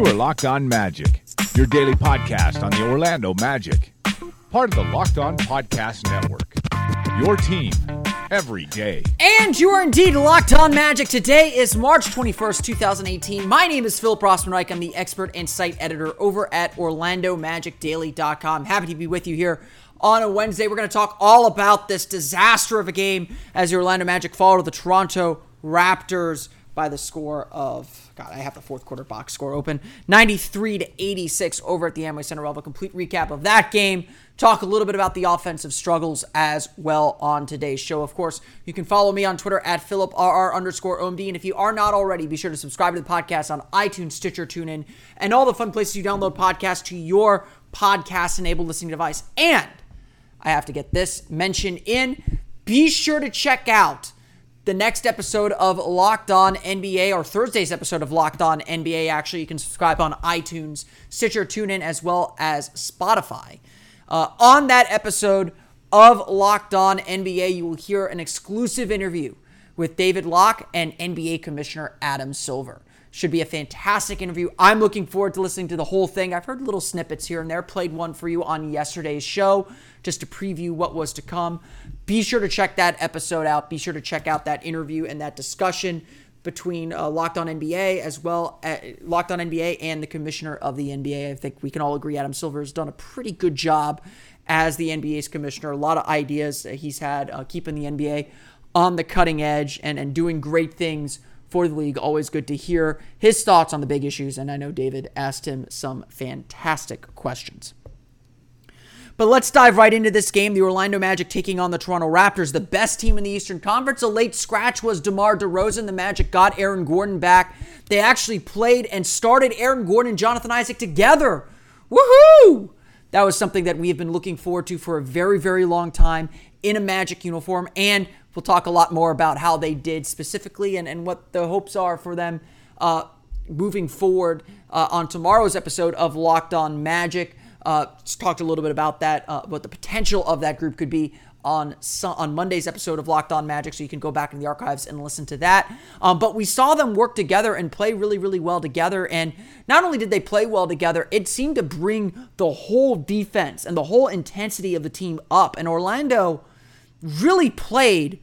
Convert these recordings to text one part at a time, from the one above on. You are Locked On Magic, your daily podcast on the Orlando Magic, part of the Locked On Podcast Network, your team every day. And you are indeed Locked On Magic. Today is March 21st, 2018. My name is Phil Rossman. I'm the expert and site editor over at orlandomagicdaily.com. Happy to be with you here on a Wednesday. We're going to talk all about this disaster of a game as the Orlando Magic fall to the Toronto Raptors by the score of, I have the fourth quarter box score open, 93-86 over at the Amway Center. We'll have a complete recap of that game. Talk a little bit about the offensive struggles as well on today's show. Of course, you can follow me on Twitter at PhilipRR_OMD. And if you are not already, be sure to subscribe to the podcast on iTunes, Stitcher, TuneIn, and all the fun places you download podcasts to your podcast-enabled listening device. And I have to get this mention in. Be sure to check out the next episode of Locked On NBA, or Thursday's episode of Locked On NBA, actually. You can subscribe on iTunes, Stitcher, TuneIn, as well as Spotify. On that episode of Locked On NBA, you will hear an exclusive interview with David Locke and NBA Commissioner Adam Silver. Should be a fantastic interview. I'm looking forward to listening to the whole thing. I've heard little snippets here and there. Played one for you on yesterday's show just to preview what was to come. Be sure to check that episode out. Be sure to check out that interview and that discussion between Locked On NBA as well, Locked On NBA and the commissioner of the NBA. I think we can all agree Adam Silver has done a pretty good job as the NBA's commissioner. A lot of ideas that he's had, keeping the NBA on the cutting edge and doing great things for the league. Always good to hear his thoughts on the big issues, and I know David asked him some fantastic questions. But let's dive right into this game. The Orlando Magic taking on the Toronto Raptors, the best team in the Eastern Conference. A late scratch was DeMar DeRozan. The Magic got Aaron Gordon back. They actually played and started Aaron Gordon and Jonathan Isaac together. Woohoo! That was something that we have been looking forward to for a very, very long time in a Magic uniform, and we'll talk a lot more about how they did specifically and what the hopes are for them moving forward on tomorrow's episode of Locked On Magic. Just talked a little bit about that, what the potential of that group could be on Monday's episode of Locked On Magic, so you can go back in the archives and listen to that. But we saw them work together and play really, really well together. And not only did they play well together, it seemed to bring the whole defense and the whole intensity of the team up. And Orlando really played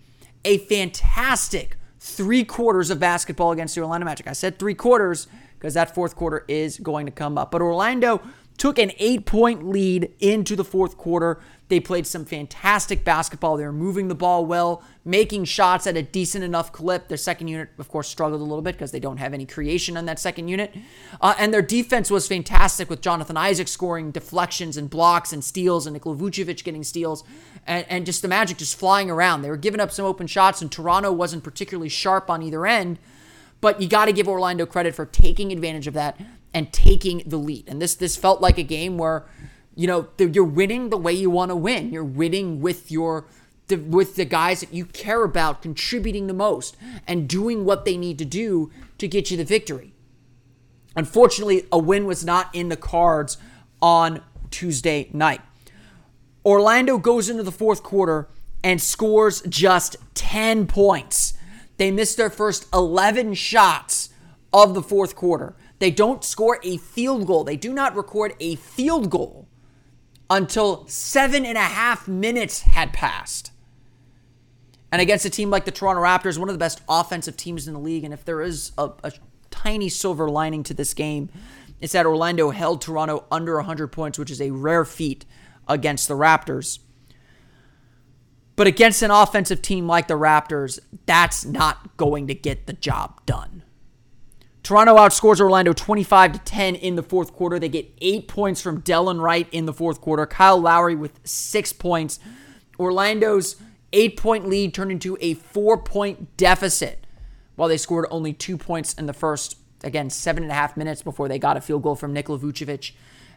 a fantastic 3 quarters of basketball against the Orlando Magic. I said 3 quarters because that fourth quarter is going to come up. But Orlando took an 8-point lead into the fourth quarter. They played some fantastic basketball. They were moving the ball well, making shots at a decent enough clip. Their second unit, of course, struggled a little bit because they don't have any creation on that second unit. And their defense was fantastic with Jonathan Isaac scoring deflections and blocks and steals and Nikola Vucevic getting steals and just the Magic just flying around. They were giving up some open shots and Toronto wasn't particularly sharp on either end. But you got to give Orlando credit for taking advantage of that and taking the lead. And this felt like a game where, you know, you're winning the way you want to win. You're winning with the guys that you care about contributing the most and doing what they need to do to get you the victory. Unfortunately, a win was not in the cards on Tuesday night. Orlando goes into the fourth quarter and scores just 10 points. They missed their first 11 shots of the fourth quarter. They don't score a field goal. They do not record a field goal until 7.5 minutes had passed. And against a team like the Toronto Raptors, one of the best offensive teams in the league, and if there is a tiny silver lining to this game, it's that Orlando held Toronto under 100 points, which is a rare feat against the Raptors. But against an offensive team like the Raptors, that's not going to get the job done. Toronto outscores Orlando 25-10 in the fourth quarter. They get 8 points from Delon Wright in the fourth quarter. Kyle Lowry with 6 points. Orlando's 8-point lead turned into a 4-point deficit while they scored only 2 points in the first, again, 7.5 minutes before they got a field goal from Nikola Vucevic.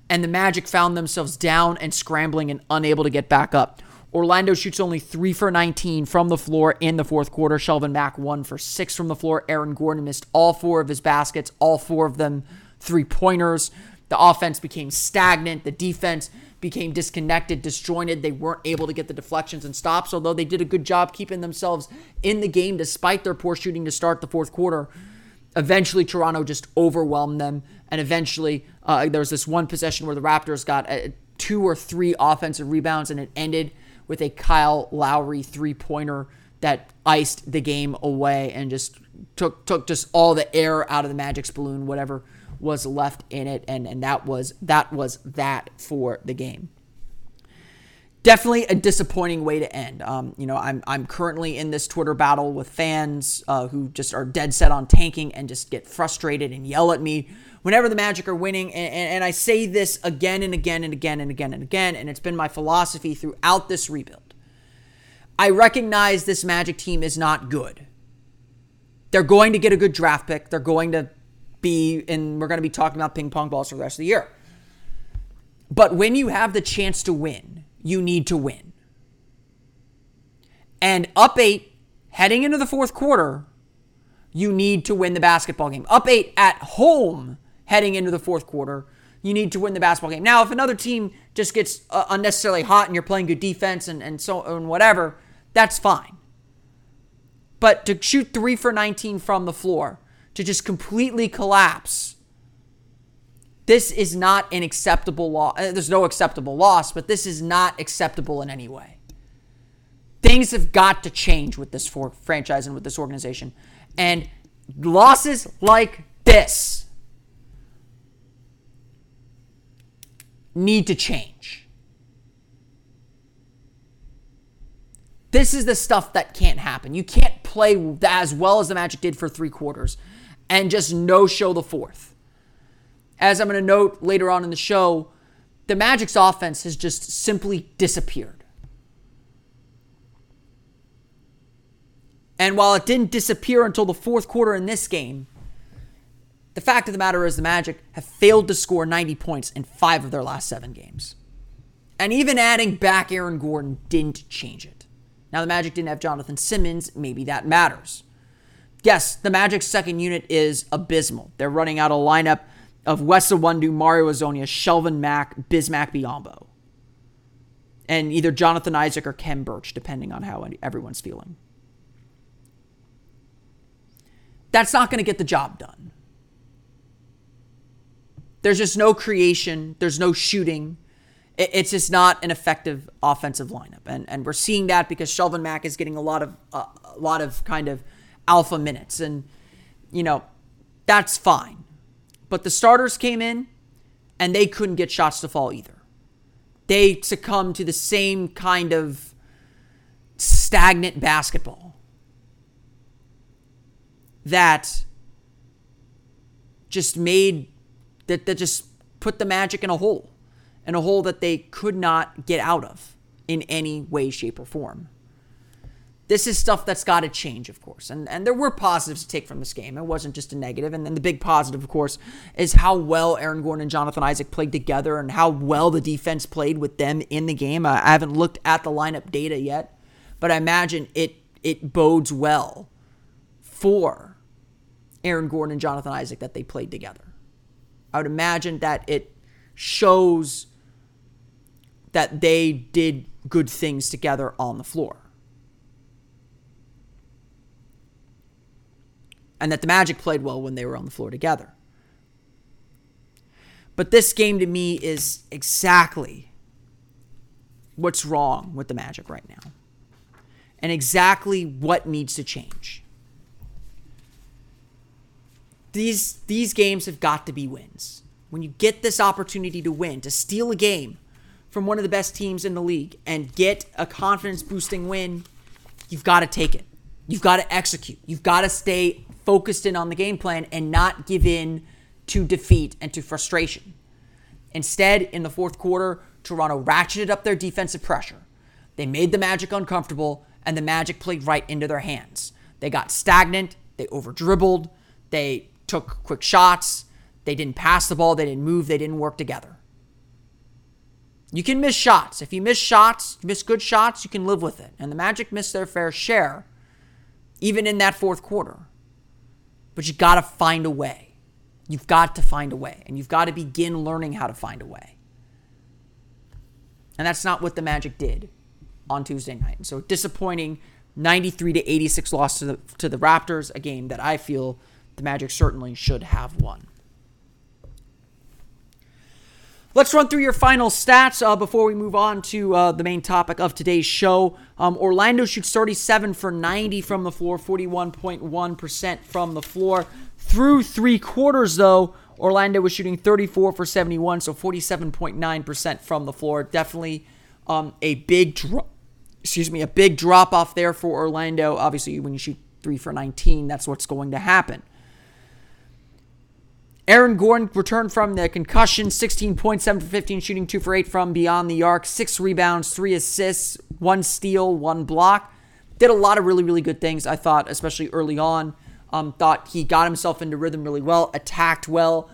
And the Magic found themselves down and scrambling and unable to get back up. Orlando shoots only 3 for 19 from the floor in the fourth quarter. Shelvin Mack 1 for 6 from the floor. Aaron Gordon missed all 4 of his baskets, all 4 of them three-pointers. The offense became stagnant. The defense became disconnected, disjointed. They weren't able to get the deflections and stops, although they did a good job keeping themselves in the game despite their poor shooting to start the fourth quarter. Eventually, Toronto just overwhelmed them, and eventually there was this one possession where the Raptors got 2 or 3 offensive rebounds, and it ended with a Kyle Lowry three-pointer that iced the game away and just took just all the air out of the Magic's balloon, whatever was left in it, and that was that for the game. Definitely a disappointing way to end. I'm currently in this Twitter battle with fans who just are dead set on tanking and just get frustrated and yell at me whenever the Magic are winning. And I say this again and again and again and again and again, and it's been my philosophy throughout this rebuild. I recognize this Magic team is not good. They're going to get a good draft pick. They're going to be, and we're going to be talking about ping pong balls for the rest of the year. But when you have the chance to win, you need to win. And up 8, heading into the fourth quarter, you need to win the basketball game. Up 8 at home, heading into the fourth quarter, you need to win the basketball game. Now, if another team just gets unnecessarily hot and you're playing good defense and whatever, that's fine. But to shoot 3 for 19 from the floor, to just completely collapse, this is not an acceptable loss. There's no acceptable loss, but this is not acceptable in any way. Things have got to change with this franchise and with this organization. And losses like this need to change. This is the stuff that can't happen. You can't play as well as the Magic did for 3 quarters and just no-show the fourth. As I'm going to note later on in the show, the Magic's offense has just simply disappeared. And while it didn't disappear until the fourth quarter in this game, the fact of the matter is the Magic have failed to score 90 points in 5 of their last 7 games. And even adding back Aaron Gordon didn't change it. Now, the Magic didn't have Jonathan Simmons. Maybe that matters. Yes, the Magic's second unit is abysmal. They're running out a lineup of Wes Iwundu, Mario Zonia, Shelvin Mack, Bismack Biyombo, and either Jonathan Isaac or Ken Birch, depending on how everyone's feeling. That's not going to get the job done. There's just no creation. There's no shooting. It's just not an effective offensive lineup, and we're seeing that because Shelvin Mack is getting a lot of kind of alpha minutes, and that's fine. But the starters came in, and they couldn't get shots to fall either. They succumbed to the same kind of stagnant basketball that just just put the Magic in a hole that they could not get out of in any way, shape, or form. This is stuff that's got to change, of course. And there were positives to take from this game. It wasn't just a negative. And then the big positive, of course, is how well Aaron Gordon and Jonathan Isaac played together and how well the defense played with them in the game. I haven't looked at the lineup data yet, but I imagine it bodes well for Aaron Gordon and Jonathan Isaac that they played together. I would imagine that it shows that they did good things together on the floor. And that the Magic played well when they were on the floor together. But this game to me is exactly what's wrong with the Magic right now. And exactly what needs to change. These games have got to be wins. When you get this opportunity to win, to steal a game from one of the best teams in the league and get a confidence-boosting win, you've got to take it. You've got to execute. You've got to stay focused in on the game plan and not give in to defeat and to frustration. Instead, in the fourth quarter, Toronto ratcheted up their defensive pressure. They made the Magic uncomfortable, and the Magic played right into their hands. They got stagnant. They over-dribbled. They took quick shots. They didn't pass the ball. They didn't move. They didn't work together. You can miss shots. If you miss shots, miss good shots, you can live with it. And the Magic missed their fair share, even in that fourth quarter. But you got to find a way. You've got to find a way. And you've got to begin learning how to find a way. And that's not what the Magic did on Tuesday night. And so disappointing 93-86 loss to the Raptors, a game that I feel the Magic certainly should have won. Let's run through your final stats before we move on to the main topic of today's show. Orlando shoots 37 for 90 from the floor, 41.1% from the floor. Through three quarters, though, Orlando was shooting 34 for 71, so 47.9% from the floor. Definitely a big drop off there for Orlando. Obviously, when you shoot 3 for 19, that's what's going to happen. Aaron Gordon returned from the concussion, 16.7 for 15, shooting 2 for 8 from beyond the arc, 6 rebounds, 3 assists, 1 steal, 1 block. Did a lot of really, really good things, I thought, especially early on. Thought he got himself into rhythm really well, attacked well,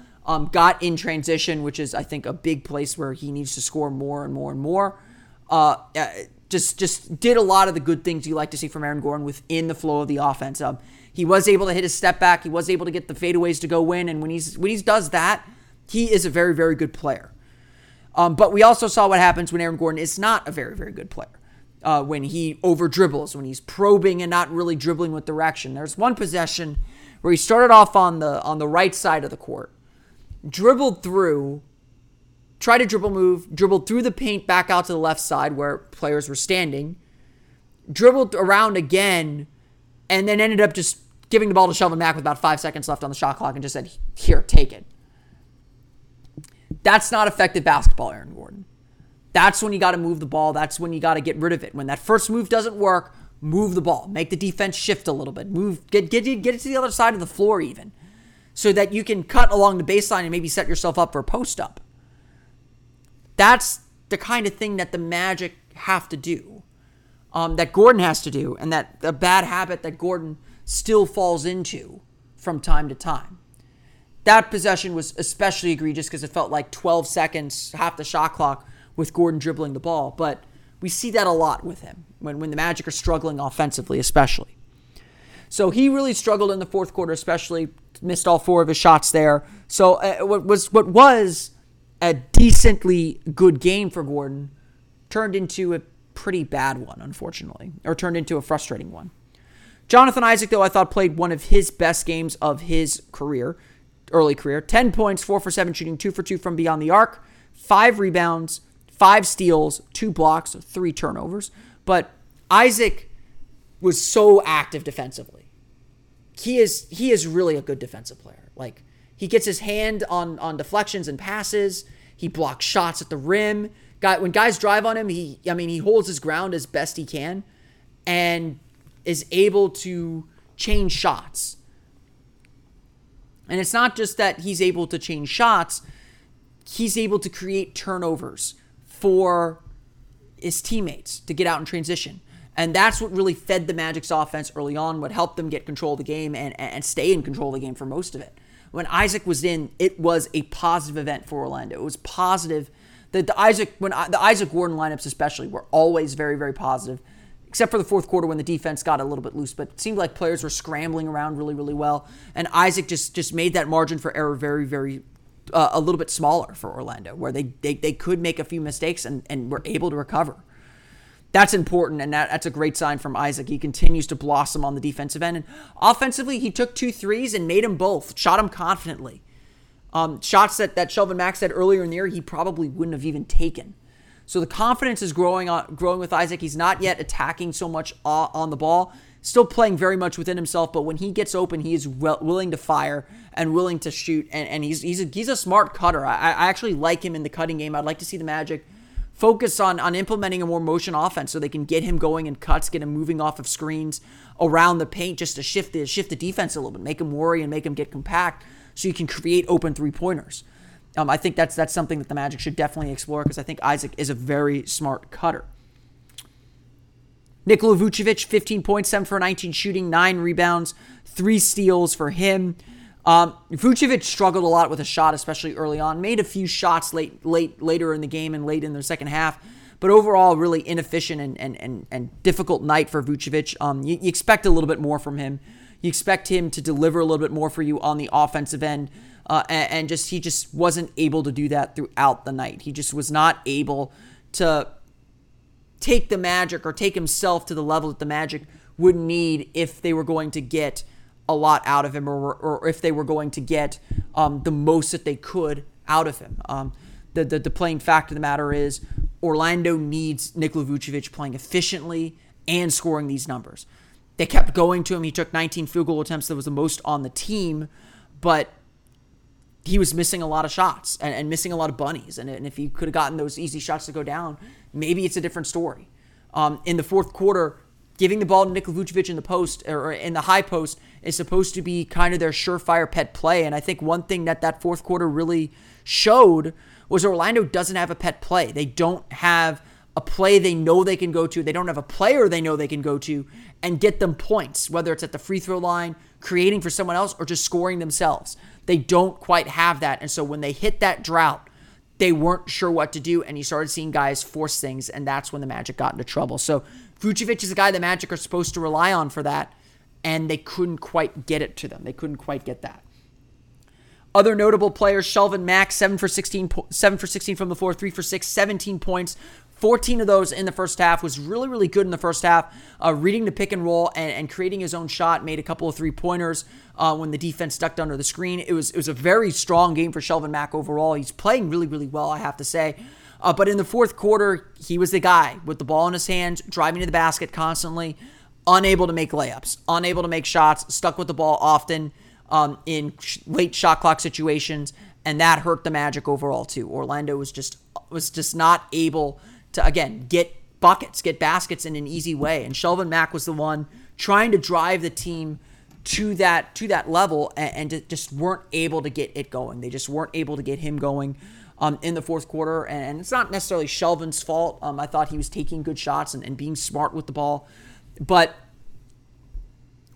got in transition, which is, I think, a big place where he needs to score more and more and more. Just did a lot of the good things you like to see from Aaron Gordon within the flow of the offense. He was able to hit his step back. He was able to get the fadeaways to go in. And when he does that, he is a very, very good player. But we also saw what happens when Aaron Gordon is not a very, very good player. When he over-dribbles, when he's probing and not really dribbling with direction. There's one possession where he started off on the right side of the court, dribbled through, tried a dribble move, dribbled through the paint back out to the left side where players were standing, dribbled around again, and then ended up just giving the ball to Shelvin Mack with about 5 seconds left on the shot clock and just said, here, take it. That's not effective basketball, Aaron Gordon. That's when you got to move the ball. That's when you got to get rid of it. When that first move doesn't work, move the ball. Make the defense shift a little bit. Get it to the other side of the floor even so that you can cut along the baseline and maybe set yourself up for a post-up. That's the kind of thing that the Magic have to do, that Gordon has to do, and that the bad habit that Gordon still falls into from time to time. That possession was especially egregious because it felt like 12 seconds, half the shot clock, with Gordon dribbling the ball. But we see that a lot with him when the Magic are struggling offensively, especially. So he really struggled in the fourth quarter, especially missed all 4 of his shots there. So what was a decently good game for Gordon turned into a pretty bad one, unfortunately, or turned into a frustrating one. Jonathan Isaac, though, I thought played one of his best games of his career, early career. 10 points, 4 for 7 shooting, 2 for 2 from beyond the arc, 5 rebounds, 5 steals, 2 blocks, 3 turnovers. But Isaac was so active defensively. He is really a good defensive player. Like, he gets his hand on deflections and passes. He blocks shots at the rim. When guys drive on him, he holds his ground as best he can and is able to change shots. And it's not just that he's able to change shots, he's able to create turnovers for his teammates to get out in transition. And that's what really fed the Magic's offense early on, what helped them get control of the game and stay in control of the game for most of it. When Isaac was in, it was a positive event for Orlando. It was positive. The Isaac Gordon lineups especially were always very, very positive, except for the fourth quarter when the defense got a little bit loose, but it seemed like players were scrambling around really, really well, and Isaac just made that margin for error very, very a little bit smaller for Orlando, where they could make a few mistakes and were able to recover. That's important, and that's a great sign from Isaac. He continues to blossom on the defensive end. And offensively, he took 2 threes and made them both, shot them confidently. Shots that Shelvin Mack said earlier in the year he probably wouldn't have even taken. So the confidence is growing with Isaac. He's not yet attacking so much on the ball. Still playing very much within himself, but when he gets open, he is willing to fire and willing to shoot, and he's a smart cutter. I actually like him in the cutting game. I'd like to see the Magic focus on implementing a more motion offense so they can get him going in cuts, get him moving off of screens around the paint just to shift the defense a little bit, make him worry and make him get compact so you can create open three-pointers. I think that's something that the Magic should definitely explore because I think Isaac is a very smart cutter. Nikola Vucevic, 15 points, 7 for 19 shooting, 9 rebounds, 3 steals for him. Vucevic struggled a lot with a shot, especially early on. Made a few shots later in the game and late in the second half. But overall, really inefficient and difficult night for Vucevic. You expect a little bit more from him. You expect him to deliver a little bit more for you on the offensive end. He just wasn't able to do that throughout the night. He just was not able to take the Magic or take himself to the level that the Magic would need if they were going to get a lot out of him, or if they were going to get the most that they could out of him. The plain fact of the matter is Orlando needs Nikola Vucevic playing efficiently and scoring these numbers. They kept going to him. He took 19 field goal attempts. That was the most on the team, but he was missing a lot of shots and missing a lot of bunnies. And if he could have gotten those easy shots to go down, maybe it's a different story. In the fourth quarter, giving the ball to Nikola Vucevic in the post or in the high post is supposed to be kind of their surefire pet play. And I think one thing that fourth quarter really showed was Orlando doesn't have a pet play. They don't have a play they know they can go to. They don't have a player they know they can go to and get them points, whether it's at the free throw line, creating for someone else, or just scoring themselves. They don't quite have that. And so when they hit that drought, they weren't sure what to do, and you started seeing guys force things, and that's when the Magic got into trouble. So Vucevic is a guy the Magic are supposed to rely on for that, and they couldn't quite get it to them. They couldn't quite get that. Other notable players, Shelvin Mack, 7 for 16 from the floor, 3 for 6, 17 points. 14 of those in the first half, was really, really good in the first half, reading the pick and roll and creating his own shot, made a couple of three-pointers when the defense ducked under the screen. It was a very strong game for Shelvin Mack overall. He's playing really, really well, I have to say. But in the fourth quarter, he was the guy with the ball in his hands, driving to the basket constantly, unable to make layups, unable to make shots, stuck with the ball often in late shot clock situations, and that hurt the Magic overall too. Orlando was just not able to, again, get buckets, get baskets in an easy way. And Shelvin Mack was the one trying to drive the team to that level and just weren't able to get it going. They just weren't able to get him going in the fourth quarter. And it's not necessarily Shelvin's fault. I thought he was taking good shots and being smart with the ball. But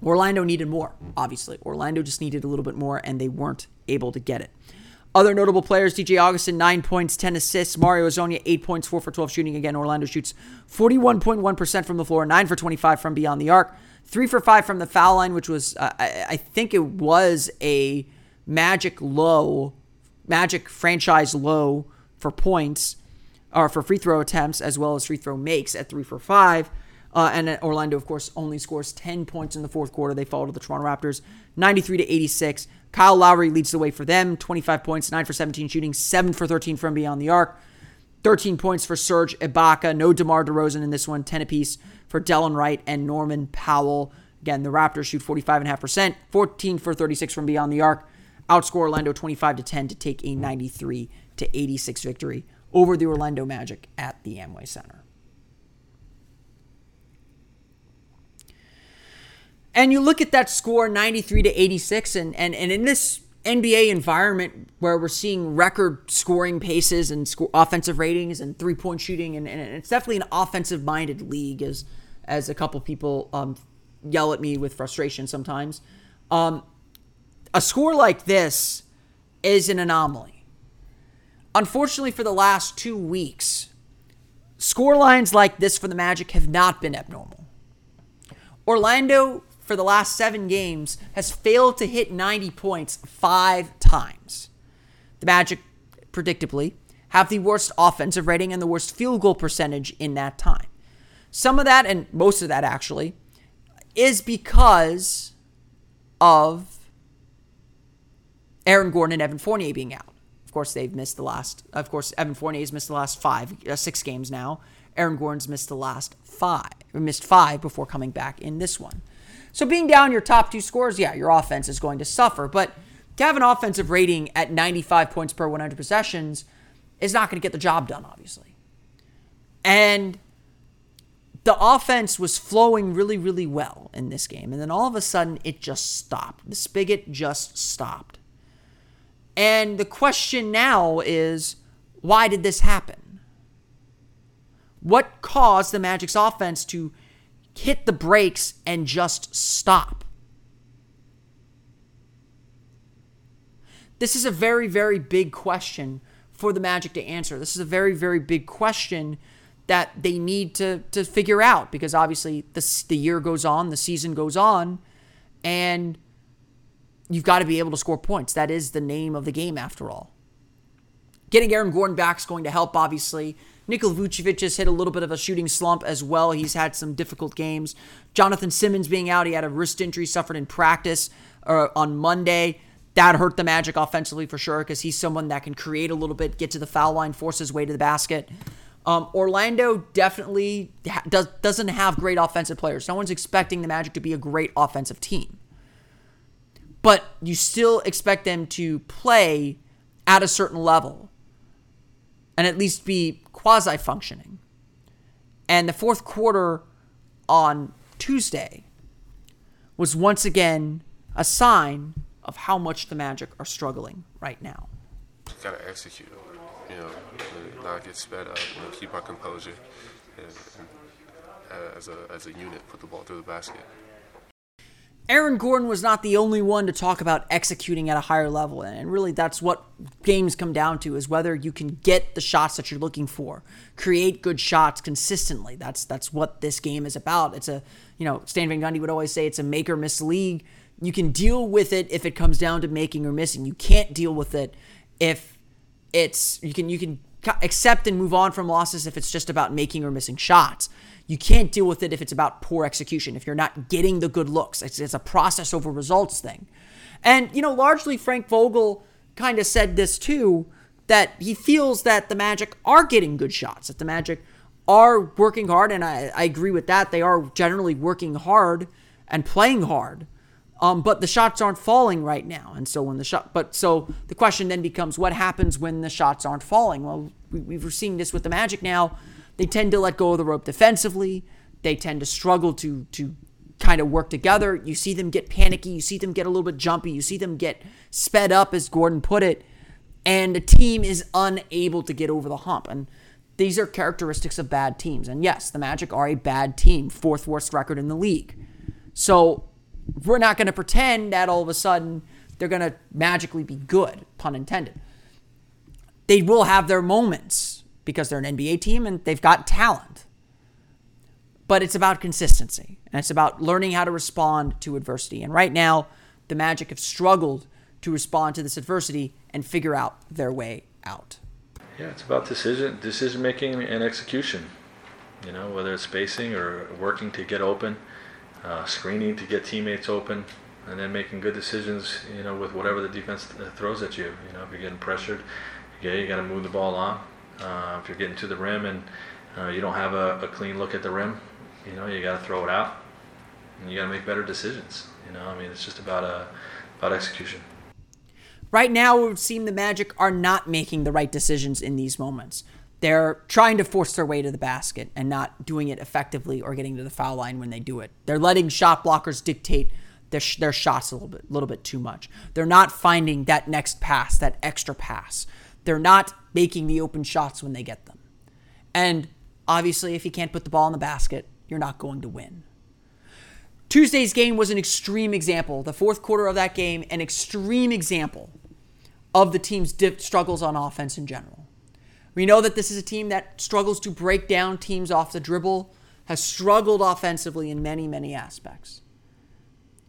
Orlando needed more, obviously. Orlando just needed a little bit more, and they weren't able to get it. Other notable players, D.J. Augustin, 9 points, 10 assists. Mario Zonia, 8 points, 4 for 12 shooting. Again, Orlando shoots 41.1% from the floor, 9 for 25 from beyond the arc, 3 for 5 from the foul line, which was, I think it was a Magic franchise low for points, or for free throw attempts, as well as free throw makes at 3 for 5. And Orlando, of course, only scores 10 points in the fourth quarter. They fall to the Toronto Raptors, 93-86. Kyle Lowry leads the way for them, 25 points, 9 for 17 shooting, 7 for 13 from beyond the arc, 13 points for Serge Ibaka, no DeMar DeRozan in this one, 10 apiece for Delon Wright and Norman Powell. Again, the Raptors shoot 45.5%, 14 for 36 from beyond the arc, outscore Orlando 25-10 to take a 93-86 victory over the Orlando Magic at the Amway Center. And you look at that score, 93-86, and in this NBA environment where we're seeing record scoring paces and offensive ratings and three-point shooting, and it's definitely an offensive-minded league, as a couple people yell at me with frustration sometimes. A score like this is an anomaly. Unfortunately, for the last 2 weeks, score lines like this for the Magic have not been abnormal. Orlando, for the last 7 games, has failed to hit 90 points 5 times. The Magic, predictably, have the worst offensive rating and the worst field goal percentage in that time. Some of that, and most of that actually, is because of Aaron Gordon and Evan Fournier being out. Evan Fournier's missed the last 6 games now. Aaron Gordon's missed the last 5, or missed 5 before coming back in this one. So being down your top 2 scores, yeah, your offense is going to suffer. But to have an offensive rating at 95 points per 100 possessions is not going to get the job done, obviously. And the offense was flowing really, really well in this game. And then all of a sudden, it just stopped. The spigot just stopped. And the question now is, why did this happen? What caused the Magic's offense to hit the brakes and just stop? This is a very, very big question for the Magic to answer. This is a very, very big question that they need to figure out, because obviously the year goes on, the season goes on, and you've got to be able to score points. That is the name of the game, after all. Getting Aaron Gordon back is going to help, obviously. Nikola Vucevic has hit a little bit of a shooting slump as well. He's had some difficult games. Jonathan Simmons being out, he had a wrist injury suffered in practice on Monday. That hurt the Magic offensively for sure because he's someone that can create a little bit, get to the foul line, force his way to the basket. Orlando definitely doesn't have great offensive players. No one's expecting the Magic to be a great offensive team. But you still expect them to play at a certain level and at least be quasi-functioning. And the fourth quarter on Tuesday was once again a sign of how much the Magic are struggling right now. Got to execute on it, not get sped up, keep our composure, and as a unit, put the ball through the basket. Aaron Gordon was not the only one to talk about executing at a higher level, and really that's what games come down to, is whether you can get the shots that you're looking for, create good shots consistently. That's what this game is about. It's a, Stan Van Gundy would always say it's a make or miss league. You can deal with it if it comes down to making or missing. You can't deal with it if it's, you can accept and move on from losses if it's just about making or missing shots. You can't deal with it if it's about poor execution, if you're not getting the good looks. It's a process over results thing. And, largely Frank Vogel kind of said this too, that he feels that the Magic are getting good shots, that the Magic are working hard, and I agree with that. They are generally working hard and playing hard, but the shots aren't falling right now. And so so the question then becomes, what happens when the shots aren't falling? Well, we've seen this with the Magic now. They tend to let go of the rope defensively. They tend to struggle to kind of work together. You see them get panicky. You see them get a little bit jumpy. You see them get sped up, as Gordon put it. And the team is unable to get over the hump. And these are characteristics of bad teams. And yes, the Magic are a bad team, fourth worst record in the league. So we're not going to pretend that all of a sudden they're going to magically be good, pun intended. They will have their moments, because they're an NBA team and they've got talent. But it's about consistency. And it's about learning how to respond to adversity. And right now, the Magic have struggled to respond to this adversity and figure out their way out. Yeah, it's about decision-making and execution. Whether it's spacing or working to get open, screening to get teammates open, and then making good decisions, with whatever the defense throws at you. If you're getting pressured, you got to move the ball on. If you're getting to the rim and you don't have a clean look at the rim, you got to throw it out, and you got to make better decisions. It's just about execution. Right now, it would seem the Magic are not making the right decisions in these moments. They're trying to force their way to the basket and not doing it effectively or getting to the foul line when they do it. They're letting shot blockers dictate their shots a little bit too much. They're not finding that next pass, that extra pass. They're not making the open shots when they get them. And obviously, if you can't put the ball in the basket, you're not going to win. Tuesday's game was an extreme example. The fourth quarter of that game, an extreme example of the team's struggles on offense in general. We know that this is a team that struggles to break down teams off the dribble, has struggled offensively in many, many aspects.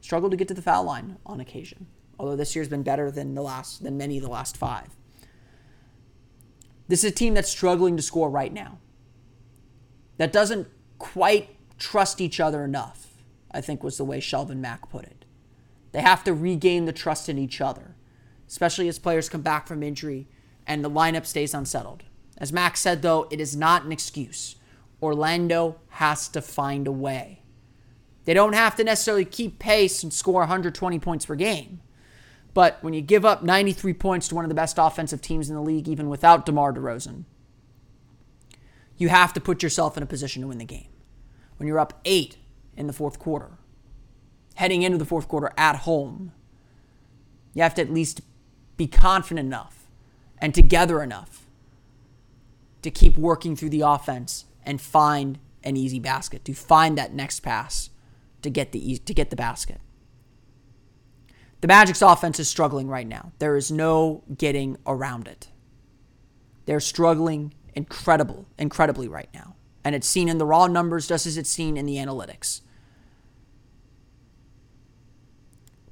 Struggled to get to the foul line on occasion, although this year's been better than many of the last five. This is a team that's struggling to score right now, that doesn't quite trust each other enough, I think was the way Shelvin Mack put it. They have to regain the trust in each other, especially as players come back from injury and the lineup stays unsettled. As Mack said, though, it is not an excuse. Orlando has to find a way. They don't have to necessarily keep pace and score 120 points per game. But when you give up 93 points to one of the best offensive teams in the league, even without DeMar DeRozan, you have to put yourself in a position to win the game. When you're up 8 in the fourth quarter, heading into the fourth quarter at home, you have to at least be confident enough and together enough to keep working through the offense and find an easy basket, to find that next pass to get the basket. The Magic's offense is struggling right now. There is no getting around it. They're struggling incredibly right now. And it's seen in the raw numbers just as it's seen in the analytics.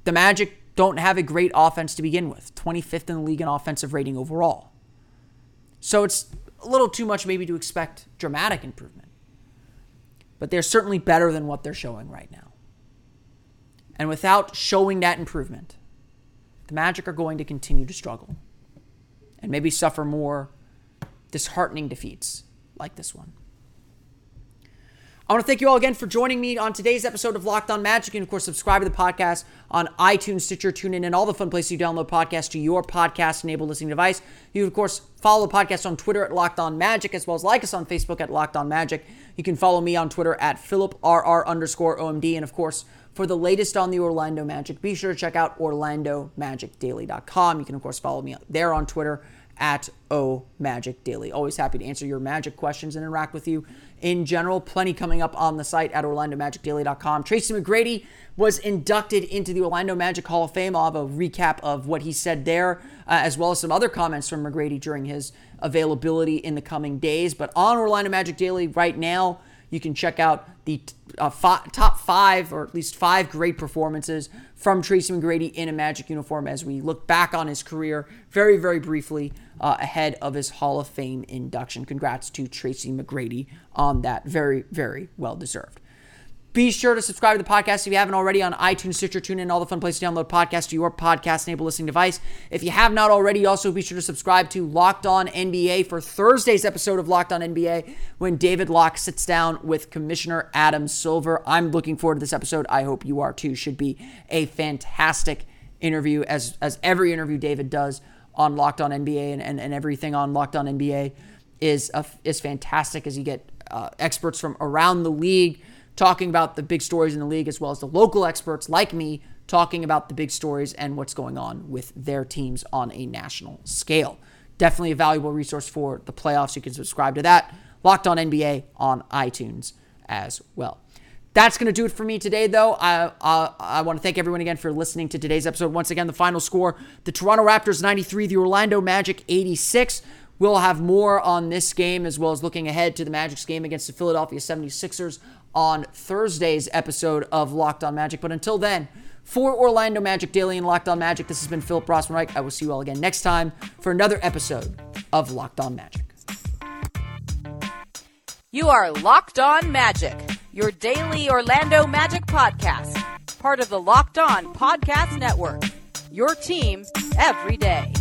The Magic don't have a great offense to begin with. 25th in the league in offensive rating overall. So it's a little too much maybe to expect dramatic improvement. But they're certainly better than what they're showing right now. And without showing that improvement, the Magic are going to continue to struggle and maybe suffer more disheartening defeats like this one. I want to thank you all again for joining me on today's episode of Locked On Magic. And of course, subscribe to the podcast on iTunes, Stitcher, TuneIn, and all the fun places you download podcasts to your podcast-enabled listening device. You can, of course, follow the podcast on Twitter at Locked On Magic, as well as like us on Facebook at Locked On Magic. You can follow me on Twitter at PhilipRR_OMD. And of course, for the latest on the Orlando Magic, be sure to check out orlandomagicdaily.com. You can, of course, follow me there on Twitter at omagicdaily. Always happy to answer your Magic questions and interact with you in general. Plenty coming up on the site at orlandomagicdaily.com. Tracy McGrady was inducted into the Orlando Magic Hall of Fame. I'll have a recap of what he said there, as well as some other comments from McGrady during his availability in the coming days. But on Orlando Magic Daily right now, you can check out the top five or at least five great performances from Tracy McGrady in a Magic uniform as we look back on his career very, very briefly ahead of his Hall of Fame induction. Congrats to Tracy McGrady on that. Very, very well-deserved. Be sure to subscribe to the podcast if you haven't already on iTunes, Stitcher, TuneIn, all the fun places to download podcasts to your podcast-enabled listening device. If you have not already, also be sure to subscribe to Locked On NBA for Thursday's episode of Locked On NBA when David Locke sits down with Commissioner Adam Silver. I'm looking forward to this episode. I hope you are too. Should be a fantastic interview, as every interview David does on Locked On NBA and everything on Locked On NBA is fantastic, as you get experts from around the league talking about the big stories in the league, as well as the local experts like me talking about the big stories and what's going on with their teams on a national scale. Definitely a valuable resource for the playoffs. You can subscribe to that. Locked On NBA on iTunes as well. That's going to do it for me today, though. I want to thank everyone again for listening to today's episode. Once again, the final score, the Toronto Raptors 93, the Orlando Magic 86. We'll have more on this game, as well as looking ahead to the Magic's game against the Philadelphia 76ers on Thursday's episode of Locked On Magic. But until then, for Orlando Magic Daily and Locked On Magic, this has been Philip Rossman-Reich. I will see you all again next time for another episode of Locked On Magic. You are Locked On Magic, your daily Orlando Magic podcast, part of the Locked On Podcast Network, your team every day.